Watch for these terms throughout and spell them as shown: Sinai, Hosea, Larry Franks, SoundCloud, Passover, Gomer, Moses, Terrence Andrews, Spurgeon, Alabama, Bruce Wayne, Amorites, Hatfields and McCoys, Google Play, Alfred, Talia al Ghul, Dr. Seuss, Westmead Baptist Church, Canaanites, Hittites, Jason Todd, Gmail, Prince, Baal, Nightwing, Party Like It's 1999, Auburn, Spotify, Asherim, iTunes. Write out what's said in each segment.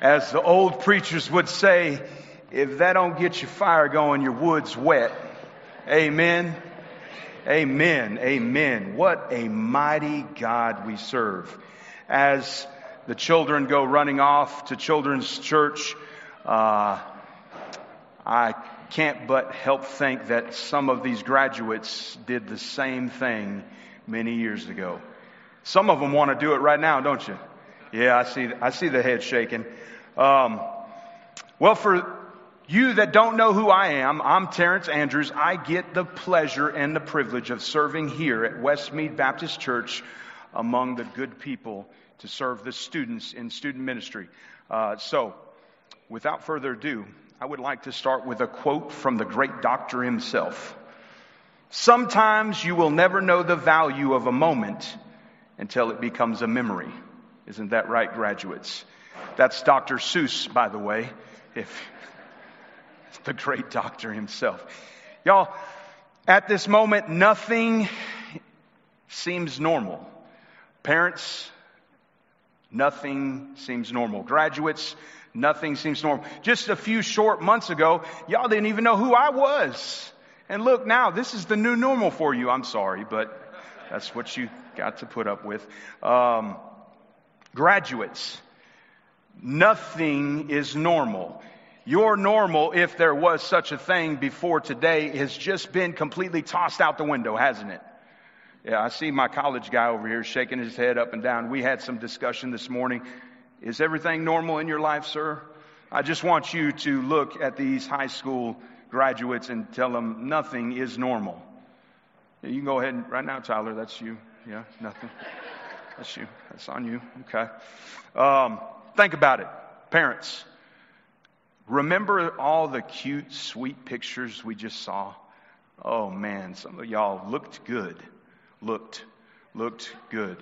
As the old preachers would say, if that don't get your fire going, your wood's wet. Amen. Amen. Amen. What a mighty God we serve. As the children go running off to children's church, I can't but help think that some of these graduates did the same thing many years ago. Some of them want to do it right now, don't you? Yeah, I see the head shaking. Well, for you that don't know who I am, I'm Terrence Andrews. I get the pleasure and the privilege of serving here at Westmead Baptist Church among the good people to serve the students in student ministry. So, without further ado, I would like to start with a quote from the great doctor himself. Sometimes you will never know the value of a moment until it becomes a memory. Isn't that right, graduates? That's Dr. Seuss, by the way, if the great doctor himself. Y'all, at this moment, nothing seems normal. Parents, nothing seems normal. Graduates, nothing seems normal. Just a few short months ago, y'all didn't even know who I was. And look now, this is the new normal for you. I'm sorry, but that's what you got to put up with. Graduates, nothing is normal. Your normal, if there was such a thing before today, has just been completely tossed out the window, hasn't it? Yeah, I see my college guy over here shaking his head up and down. We had some discussion this morning. Is everything normal in your life, sir? I just want you to look at these high school graduates and tell them nothing is normal. You can go ahead and, right now, Tyler, that's you. Yeah, nothing. That's you. That's on you. Okay. Think about it. Parents, remember all the cute, sweet pictures we just saw? Oh, man, some of y'all looked good. Looked good.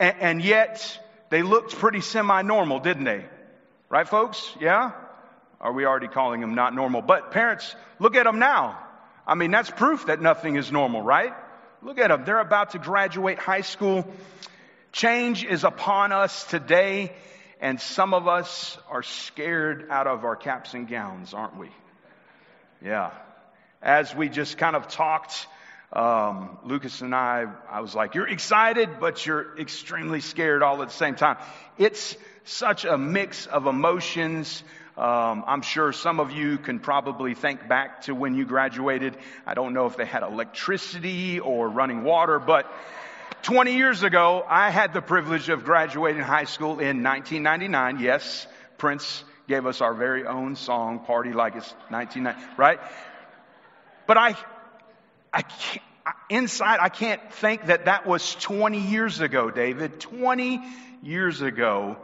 And yet, they looked pretty semi-normal, didn't they? Right, folks? Yeah? Are we already calling them not normal? But parents, look at them now. I mean, that's proof that nothing is normal, right? Look at them. They're about to graduate high school. Change is upon us today, and some of us are scared out of our caps and gowns, aren't we? Yeah. As we just kind of talked, Lucas and I was like, you're excited, but you're extremely scared all at the same time. It's such a mix of emotions. I'm sure some of you can probably think back to when you graduated. I don't know if they had electricity or running water, but 20 years ago, I had the privilege of graduating high school in 1999. Yes, Prince gave us our very own song, Party Like It's 1999, right? But I can't think that that was 20 years ago, David. 20 years ago,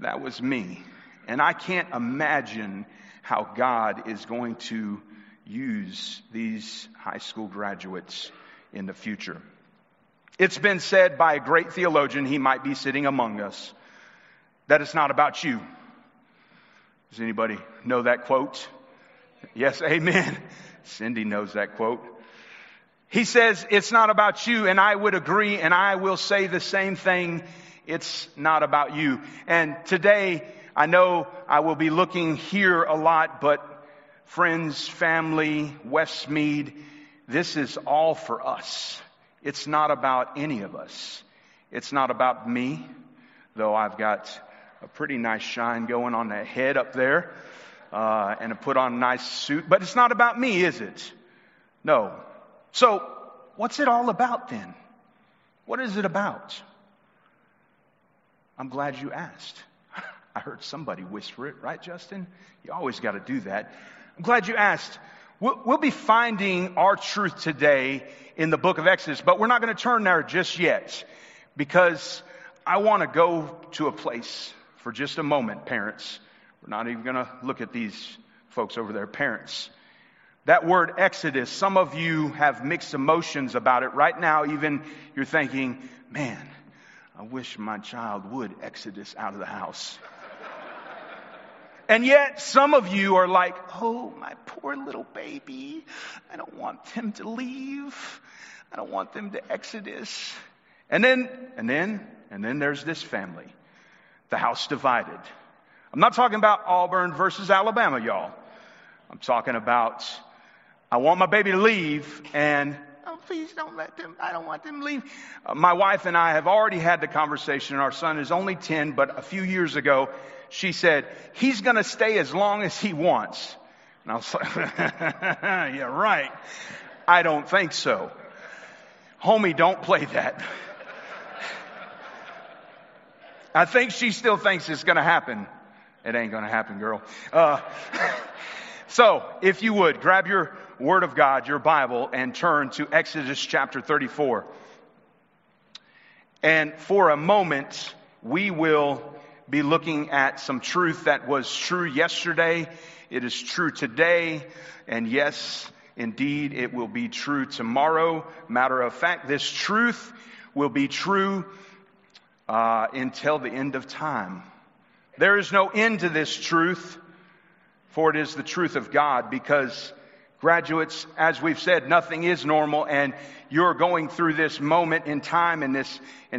that was me. And I can't imagine how God is going to use these high school graduates in the future. It's been said by a great theologian, he might be sitting among us, that it's not about you. Does anybody know that quote? Yes, amen. Cindy knows that quote. He says, it's not about you, and I would agree, and I will say the same thing. It's not about you. And today, I know I will be looking here a lot, but friends, family, Westmead, this is all for us. It's not about any of us. It's not about me, though I've got a pretty nice shine going on that head up there, and I put on a nice suit. But it's not about me, is it? No. So, what's it all about then? What is it about? I'm glad you asked. I heard somebody whisper it, right, Justin? You always got to do that. I'm glad you asked. We'll be finding our truth today in the book of Exodus, but we're not going to turn there just yet because I want to go to a place for just a moment, parents. We're not even going to look at these folks over there, parents. That word Exodus, some of you have mixed emotions about it. Right now, even you're thinking, man, I wish my child would Exodus out of the house. And yet, some of you are like, oh, my poor little baby. I don't want them to leave. I don't want them to Exodus. And then there's this family the house divided. I'm not talking about Auburn versus Alabama, y'all. I'm talking about, I want my baby to leave, and oh, please don't let them, I don't want them to leave. My wife and I have already had the conversation. Our son is only 10, but a few years ago, she said, he's going to stay as long as he wants. And I was like, yeah, right. I don't think so. Homie, don't play that. I think she still thinks it's going to happen. It ain't going to happen, girl. So, if you would, grab your Word of God, your Bible, and turn to Exodus chapter 34. And for a moment, we will be looking at some truth that was true yesterday. It is true today. And yes, indeed, it will be true tomorrow. Matter of fact, this truth will be true until the end of time. There is no end to this truth, for it is the truth of God, because graduates, as we've said, nothing is normal, and you're going through this moment in time, in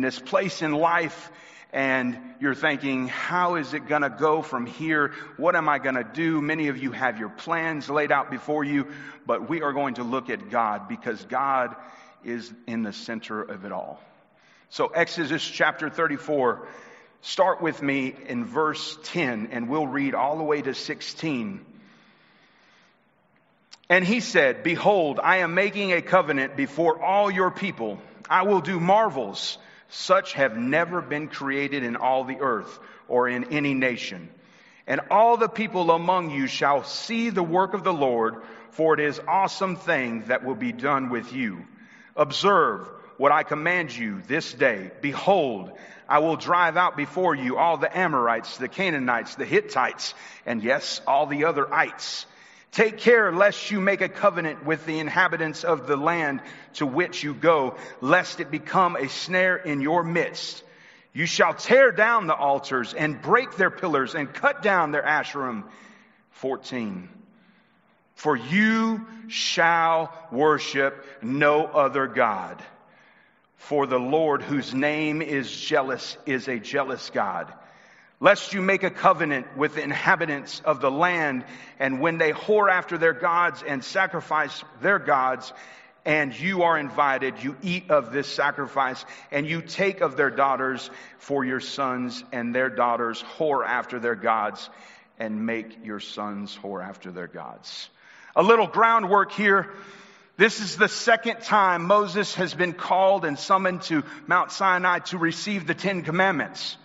this place in life, and you're thinking, how is it going to go from here? What am I going to do? Many of you have your plans laid out before you, but we are going to look at God, because God is in the center of it all. So Exodus chapter 34, start with me in verse 10, and we'll read all the way to 16. And he said, behold, I am making a covenant before all your people. I will do marvels such have never been created in all the earth or in any nation. And all the people among you shall see the work of the Lord, for it is awesome thing that will be done with you. Observe what I command you this day. Behold, I will drive out before you all the Amorites, the Canaanites, the Hittites, and yes, all the other ites. Take care lest you make a covenant with the inhabitants of the land to which you go, lest it become a snare in your midst. You shall tear down the altars and break their pillars and cut down their asherim. 14. For you shall worship no other God. For the Lord, whose name is jealous, is a jealous God. Lest you make a covenant with the inhabitants of the land, and when they whore after their gods and sacrifice their gods, and you are invited, you eat of this sacrifice, and you take of their daughters for your sons, and their daughters whore after their gods, and make your sons whore after their gods. A little groundwork here. This is the second time Moses has been called and summoned to Mount Sinai to receive the Ten Commandments.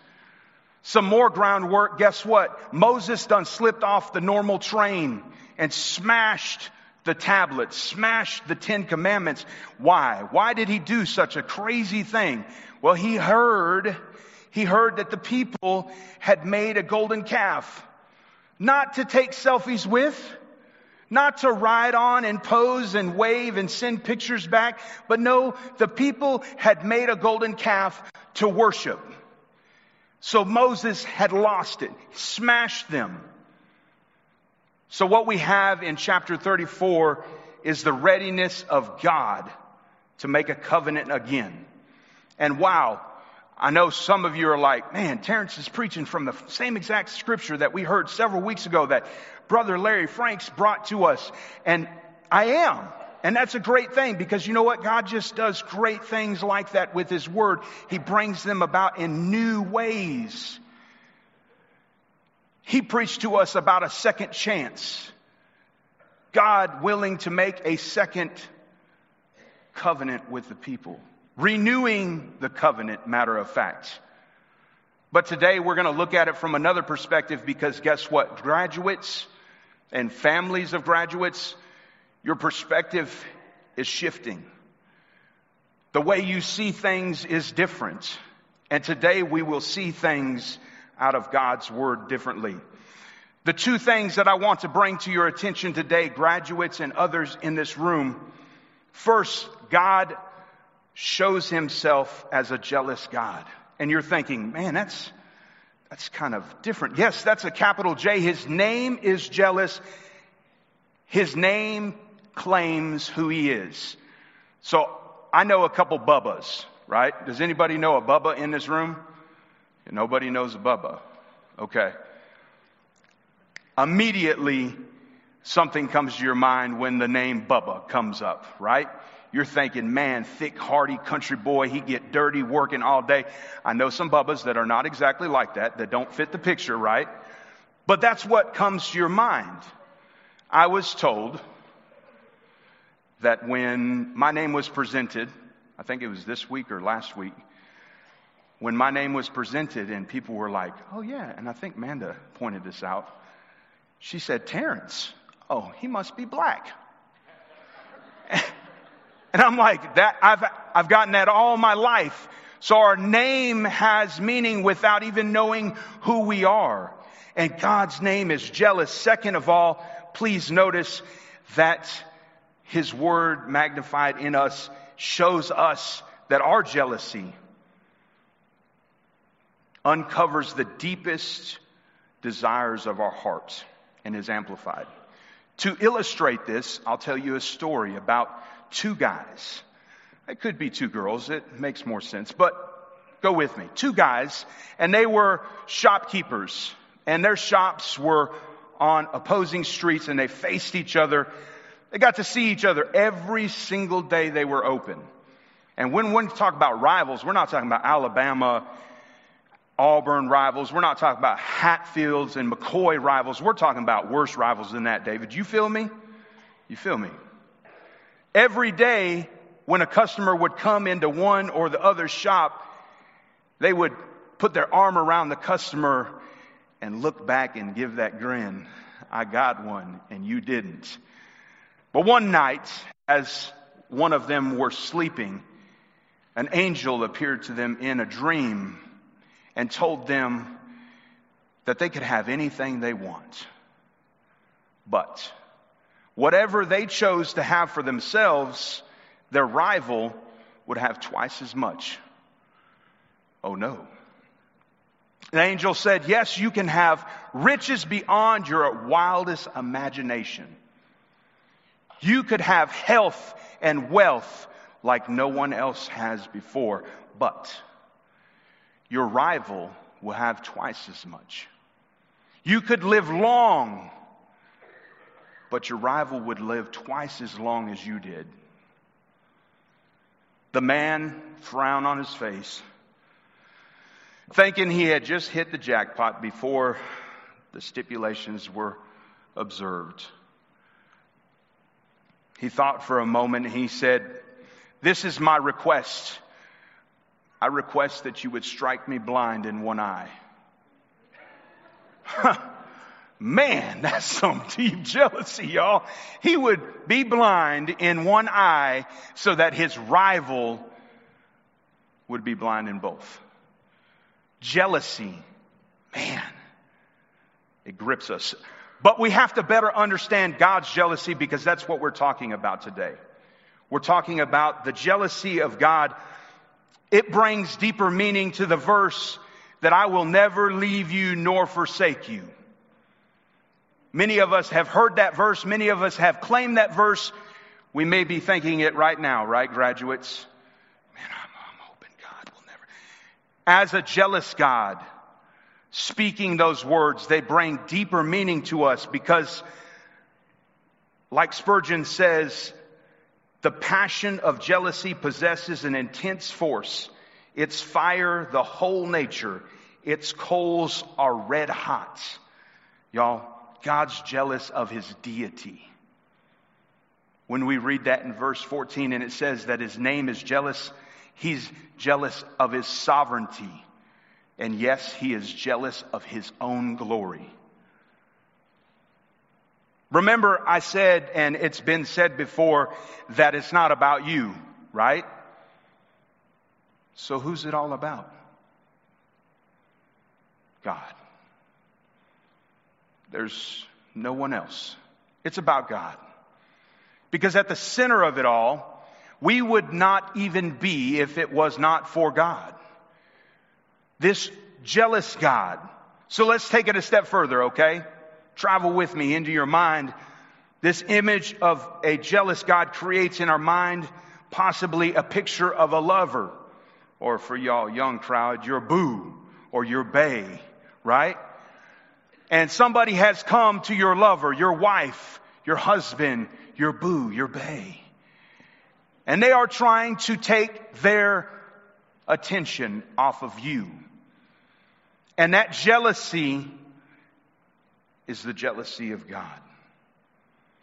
Some more groundwork. Guess what? Moses done slipped off the normal train and smashed the tablets, smashed the Ten Commandments. Why? Why did he do such a crazy thing? Well, he heard that the people had made a golden calf, not to take selfies with, not to ride on and pose and wave and send pictures back, but no, the people had made a golden calf to worship. So Moses had lost it, smashed them. So what we have in chapter 34 is the readiness of God to make a covenant again. And wow, I know some of you are like, man, Terrence is preaching from the same exact scripture that we heard several weeks ago that Brother Larry Franks brought to us. And I am. And that's a great thing, because you know what? God just does great things like that with His Word. He brings them about in new ways. He preached to us about a second chance. God willing to make a second covenant with the people. Renewing the covenant, matter of fact. But today we're going to look at it from another perspective, because guess what? Graduates and families of graduates, your perspective is shifting. The way you see things is different. And today we will see things out of God's Word differently. The two things that I want to bring to your attention today, graduates and others in this room. First, God shows Himself as a jealous God. And you're thinking, man, that's kind of different. Yes, that's a capital J. His name is jealous. His name claims who He is. So I know a couple Bubbas, right? Does anybody know a Bubba in this room? Nobody knows Bubba. Okay. Immediately, something comes to your mind when the name Bubba comes up, right? You're thinking, man, thick, hardy country boy, he get dirty, working all day. I know some Bubbas that are not exactly like that don't fit the picture, right? But that's what comes to your mind. I was told that when my name was presented, I think it was this week or last week, when my name was presented and people were like, oh yeah, and I think Manda pointed this out. She said, Terrence, oh, he must be black. And I'm like, that I've gotten that all my life. So our name has meaning without even knowing who we are. And God's name is jealous. Second of all, please notice that His word magnified in us shows us that our jealousy uncovers the deepest desires of our hearts and is amplified. To illustrate this, I'll tell you a story about two guys. It could be two girls. It makes more sense, but go with me. Two guys, and they were shopkeepers, and their shops were on opposing streets, and they faced each other. They got to see each other every single day they were open. And when we talk about rivals, we're not talking about Alabama, Auburn rivals. We're not talking about Hatfields and McCoy rivals. We're talking about worse rivals than that, David. You feel me? You feel me? Every day when a customer would come into one or the other shop, they would put their arm around the customer and look back and give that grin. I got one and you didn't. But one night, as one of them were sleeping, an angel appeared to them in a dream and told them that they could have anything they want. But whatever they chose to have for themselves, their rival would have twice as much. Oh no. The angel said, yes, you can have riches beyond your wildest imagination. You could have health and wealth like no one else has before, but your rival will have twice as much. You could live long, but your rival would live twice as long as you did. The man frowned on his face, thinking he had just hit the jackpot before the stipulations were observed. He thought for a moment, and he said, this is my request. I request that you would strike me blind in one eye. Man, that's some deep jealousy, y'all. He would be blind in one eye so that his rival would be blind in both. Jealousy, man, it grips us. But we have to better understand God's jealousy, because that's what we're talking about today. We're talking about the jealousy of God. It brings deeper meaning to the verse that I will never leave you nor forsake you. Many of us have heard that verse. Many of us have claimed that verse. We may be thinking it right now, right, graduates? Man, I'm hoping God will never. As a jealous God, speaking those words, they bring deeper meaning to us, because, like Spurgeon says, the passion of jealousy possesses an intense force. Its fire, the whole nature. Its coals are red hot. Y'all, God's jealous of His deity. When we read that in verse 14, and it says that His name is jealous, He's jealous of His sovereignty. And yes, He is jealous of His own glory. Remember, I said, and it's been said before, that it's not about you, right? So who's it all about? God. There's no one else. It's about God. Because at the center of it all, we would not even be if it was not for God. This jealous God. So let's take it a step further, okay? Travel with me into your mind. This image of a jealous God creates in our mind possibly a picture of a lover. Or for y'all young crowd, your boo. or your bae, right? And somebody has come to your lover, your wife, your husband, your boo, your bae. And they are trying to take their attention off of you. And that jealousy is the jealousy of God.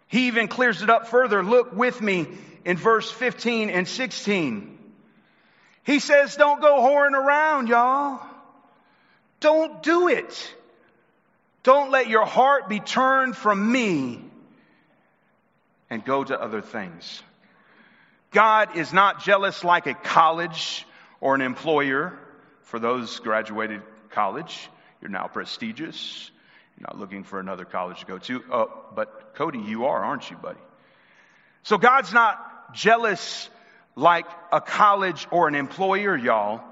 He even clears it up further. Look with me in verse 15 and 16. He says, don't go whoring around, y'all. Don't do it. Don't let your heart be turned from me and go to other things. God is not jealous like a college or an employer. For those graduated college, you're now prestigious. You're not looking for another college to go to. Oh, but Cody, you are, aren't you, buddy? So God's not jealous like a college or an employer, y'all.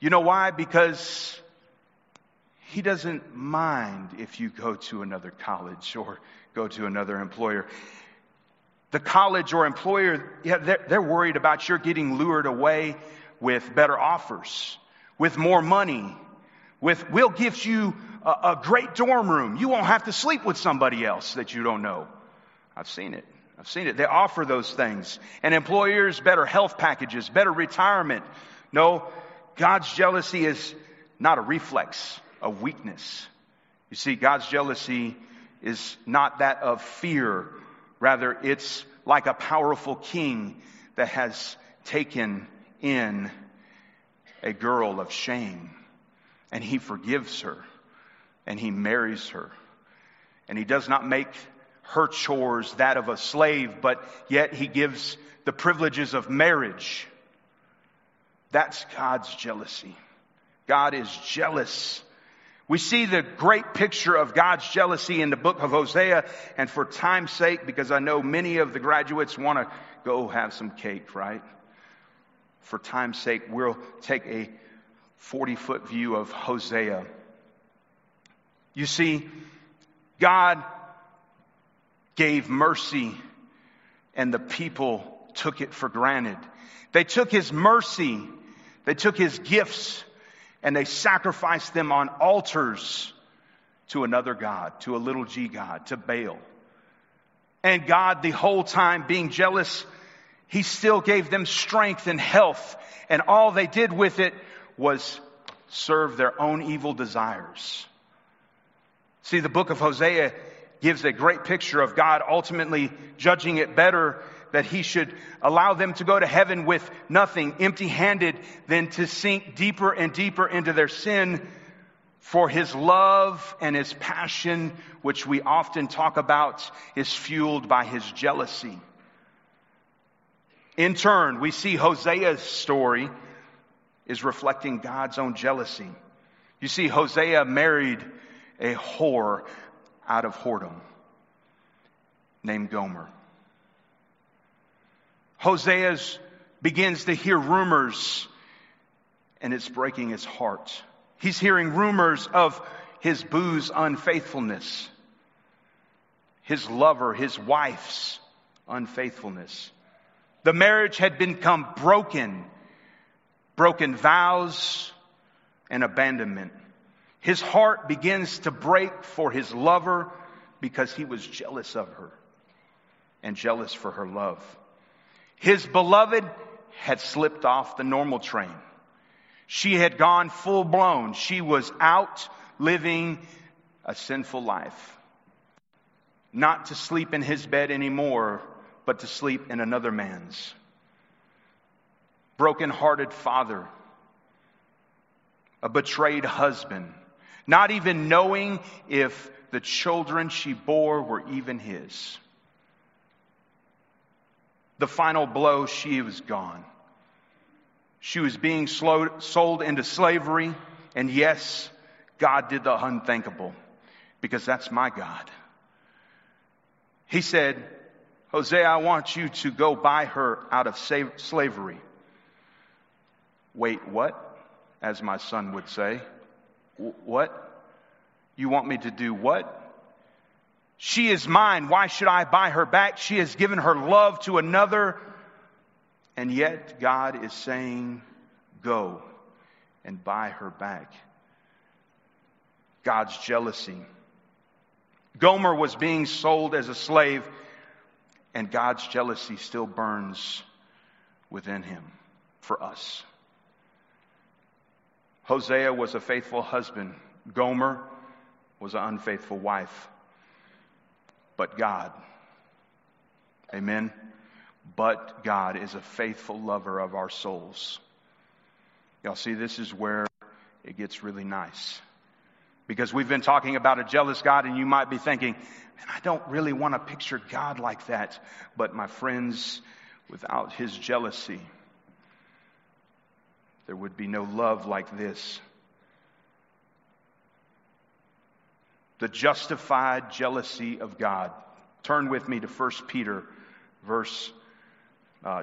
You know why? Because He doesn't mind if you go to another college or go to another employer. The college or employer, they're worried about your getting lured away with better offers, with more money, with we'll give you a great dorm room. You won't have to sleep with somebody else that you don't know. I've seen it. They offer those things. And employers, better health packages, better retirement. No, God's jealousy is not a reflex of weakness. You see, God's jealousy is not that of fear. Rather, it's like a powerful king that has taken in a girl of shame, and he forgives her, and he marries her, and he does not make her chores that of a slave, but yet he gives the privileges of marriage. That's God's jealousy. God is jealous. We see the great picture of God's jealousy in the book of Hosea, and for time's sake, because I know many of the graduates want to go have some cake, right? For time's sake, we'll take a 40-foot view of Hosea. You see, God gave mercy, and the people took it for granted. They took His mercy, they took His gifts, and they sacrificed them on altars to another god, to a little g god, to Baal. And God, the whole time being jealous, He still gave them strength and health, and all they did with it was serve their own evil desires. See, the book of Hosea gives a great picture of God ultimately judging it better that He should allow them to go to heaven with nothing, empty-handed, than to sink deeper and deeper into their sin, for His love and His passion, which we often talk about, is fueled by His jealousy. In turn, we see Hosea's story is reflecting God's own jealousy. You see, Hosea married a whore out of whoredom named Gomer. Hosea begins to hear rumors, and it's breaking his heart. He's hearing rumors of his boo's unfaithfulness, his lover, his wife's unfaithfulness. The marriage had become broken vows and abandonment. His heart begins to break for his lover because he was jealous of her and jealous for her love. His beloved had slipped off the normal train. She had gone full blown. She was out living a sinful life. Not to sleep in his bed anymore, but to sleep in another man's. Broken-hearted father. A betrayed husband. Not even knowing if the children she bore were even his. The final blow, she was gone. She was being sold into slavery. And yes, God did the unthinkable, because that's my God. He said, Hosea, I want you to go buy her out of slavery. Wait, what? As my son would say. What? You want me to do what? She is mine. Why should I buy her back? She has given her love to another. And yet God is saying, go and buy her back. God's jealousy. Gomer was being sold as a slave, and God's jealousy still burns within him for us. Hosea was a faithful husband. Gomer was an unfaithful wife. But God, amen, but God is a faithful lover of our souls. Y'all see, this is where it gets really nice. Because we've been talking about a jealous God, and you might be thinking, man, I don't really want to picture God like that. But my friends, without his jealousy, there would be no love like this. The justified jealousy of God. Turn with me to 1 Peter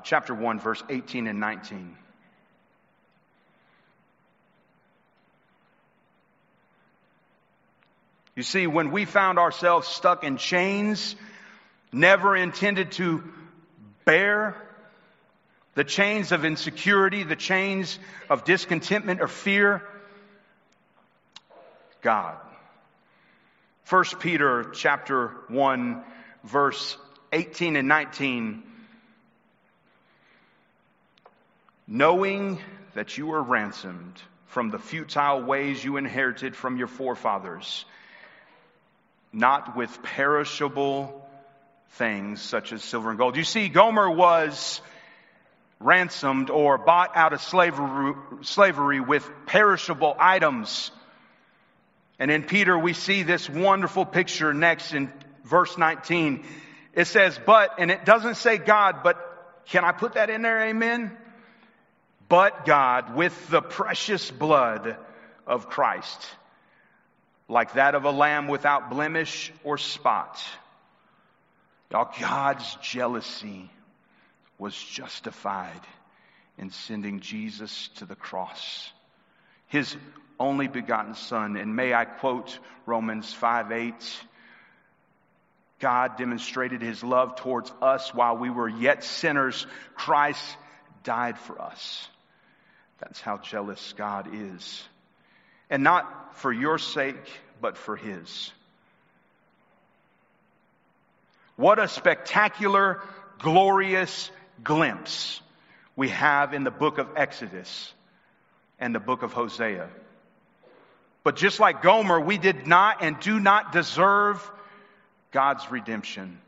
chapter 1, verse 18 and 19. You see, when we found ourselves stuck in chains, never intended to bear, the chains of insecurity, the chains of discontentment or fear, God. 1 Peter chapter 1, verse 18 and 19. Knowing that you were ransomed from the futile ways you inherited from your forefathers, not with perishable things such as silver and gold. You see, Gomer was ransomed or bought out of slavery with perishable items. And in Peter, we see this wonderful picture next in verse 19. It says, but, and it doesn't say God, but can I put that in there? Amen. But God, with the precious blood of Christ, like that of a lamb without blemish or spot. Y'all, God's jealousy was justified in sending Jesus to the cross, his only begotten Son. And may I quote Romans 5:8, God demonstrated his love towards us while we were yet sinners. Christ died for us. That's how jealous God is. And not for your sake, but for his. What a spectacular, glorious glimpse we have in the book of Exodus and the book of Hosea. But just like Gomer, we did not and do not deserve God's redemption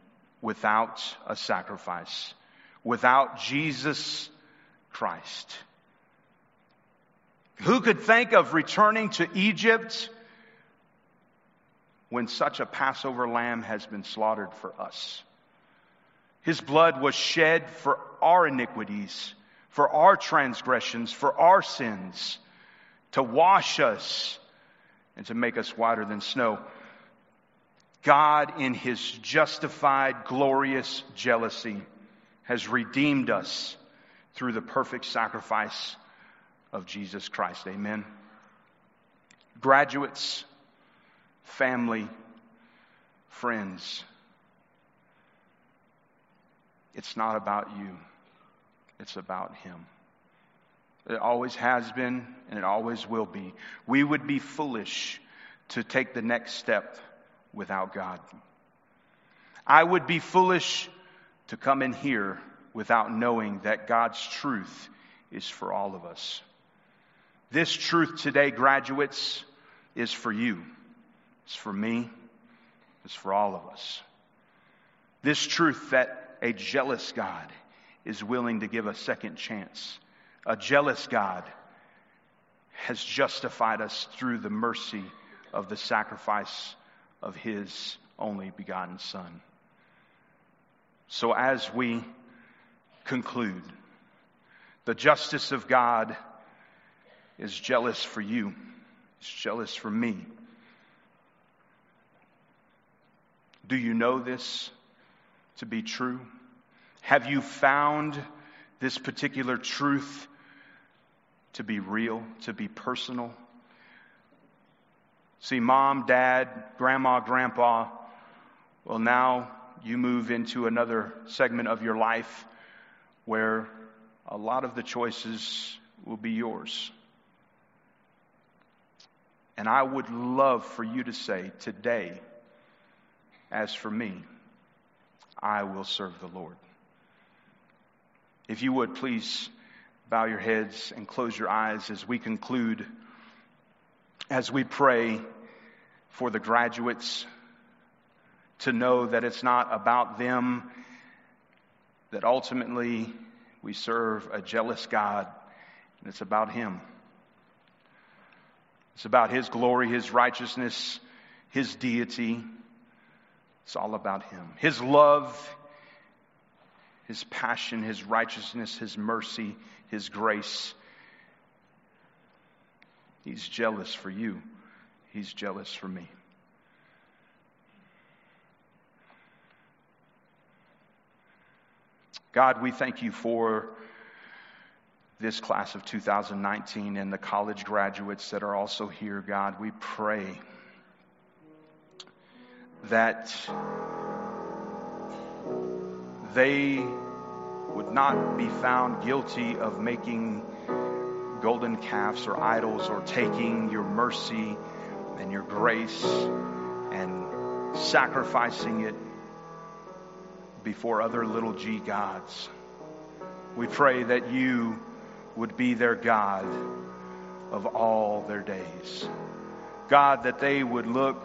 without a sacrifice, without Jesus Christ. Who could think of returning to Egypt when such a Passover lamb has been slaughtered for us? His blood was shed for our iniquities, for our transgressions, for our sins, to wash us and to make us whiter than snow. God, in his justified, glorious jealousy, has redeemed us through the perfect sacrifice of Jesus Christ. Amen. Graduates, family, friends, it's not about you. It's about him. It always has been, and it always will be. We would be foolish to take the next step without God. I would be foolish to come in here without knowing that God's truth is for all of us. This truth today, graduates, is for you. It's for me. It's for all of us. This truth that a jealous God is willing to give a second chance. A jealous God has justified us through the mercy of the sacrifice of his only begotten Son. So as we conclude, the justice of God is jealous for you. It's jealous for me. Do you know this to be true? Have you found this particular truth to be real, to be personal? See, mom, dad, grandma, grandpa, well, now you move into another segment of your life where a lot of the choices will be yours. And I would love for you to say today, as for me, I will serve the Lord. If you would, please bow your heads and close your eyes as we conclude, as we pray for the graduates to know that it's not about them, that ultimately we serve a jealous God, and it's about Him. It's about His glory, His righteousness, His deity. It's all about Him. His love, His passion, His righteousness, His mercy, His grace. He's jealous for you. He's jealous for me. God, we thank You for this class of 2019 and the college graduates that are also here. God, we pray that they would not be found guilty of making golden calves or idols or taking Your mercy and Your grace and sacrificing it before other little g gods. We pray that You would be their God of all their days. God, that they would look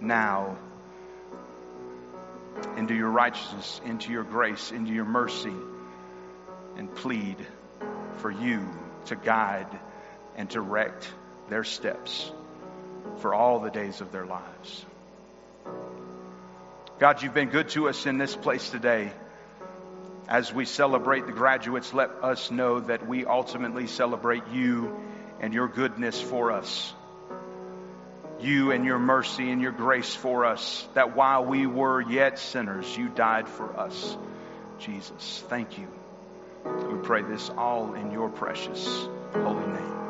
now into Your righteousness, into Your grace, into Your mercy, and plead for You to guide and direct their steps for all the days of their lives. God, You've been good to us in this place today. As we celebrate the graduates, let us know that we ultimately celebrate You and Your goodness for us. You and Your mercy and Your grace for us. That while we were yet sinners, You died for us. Jesus, thank You. We pray this all in Your precious holy name.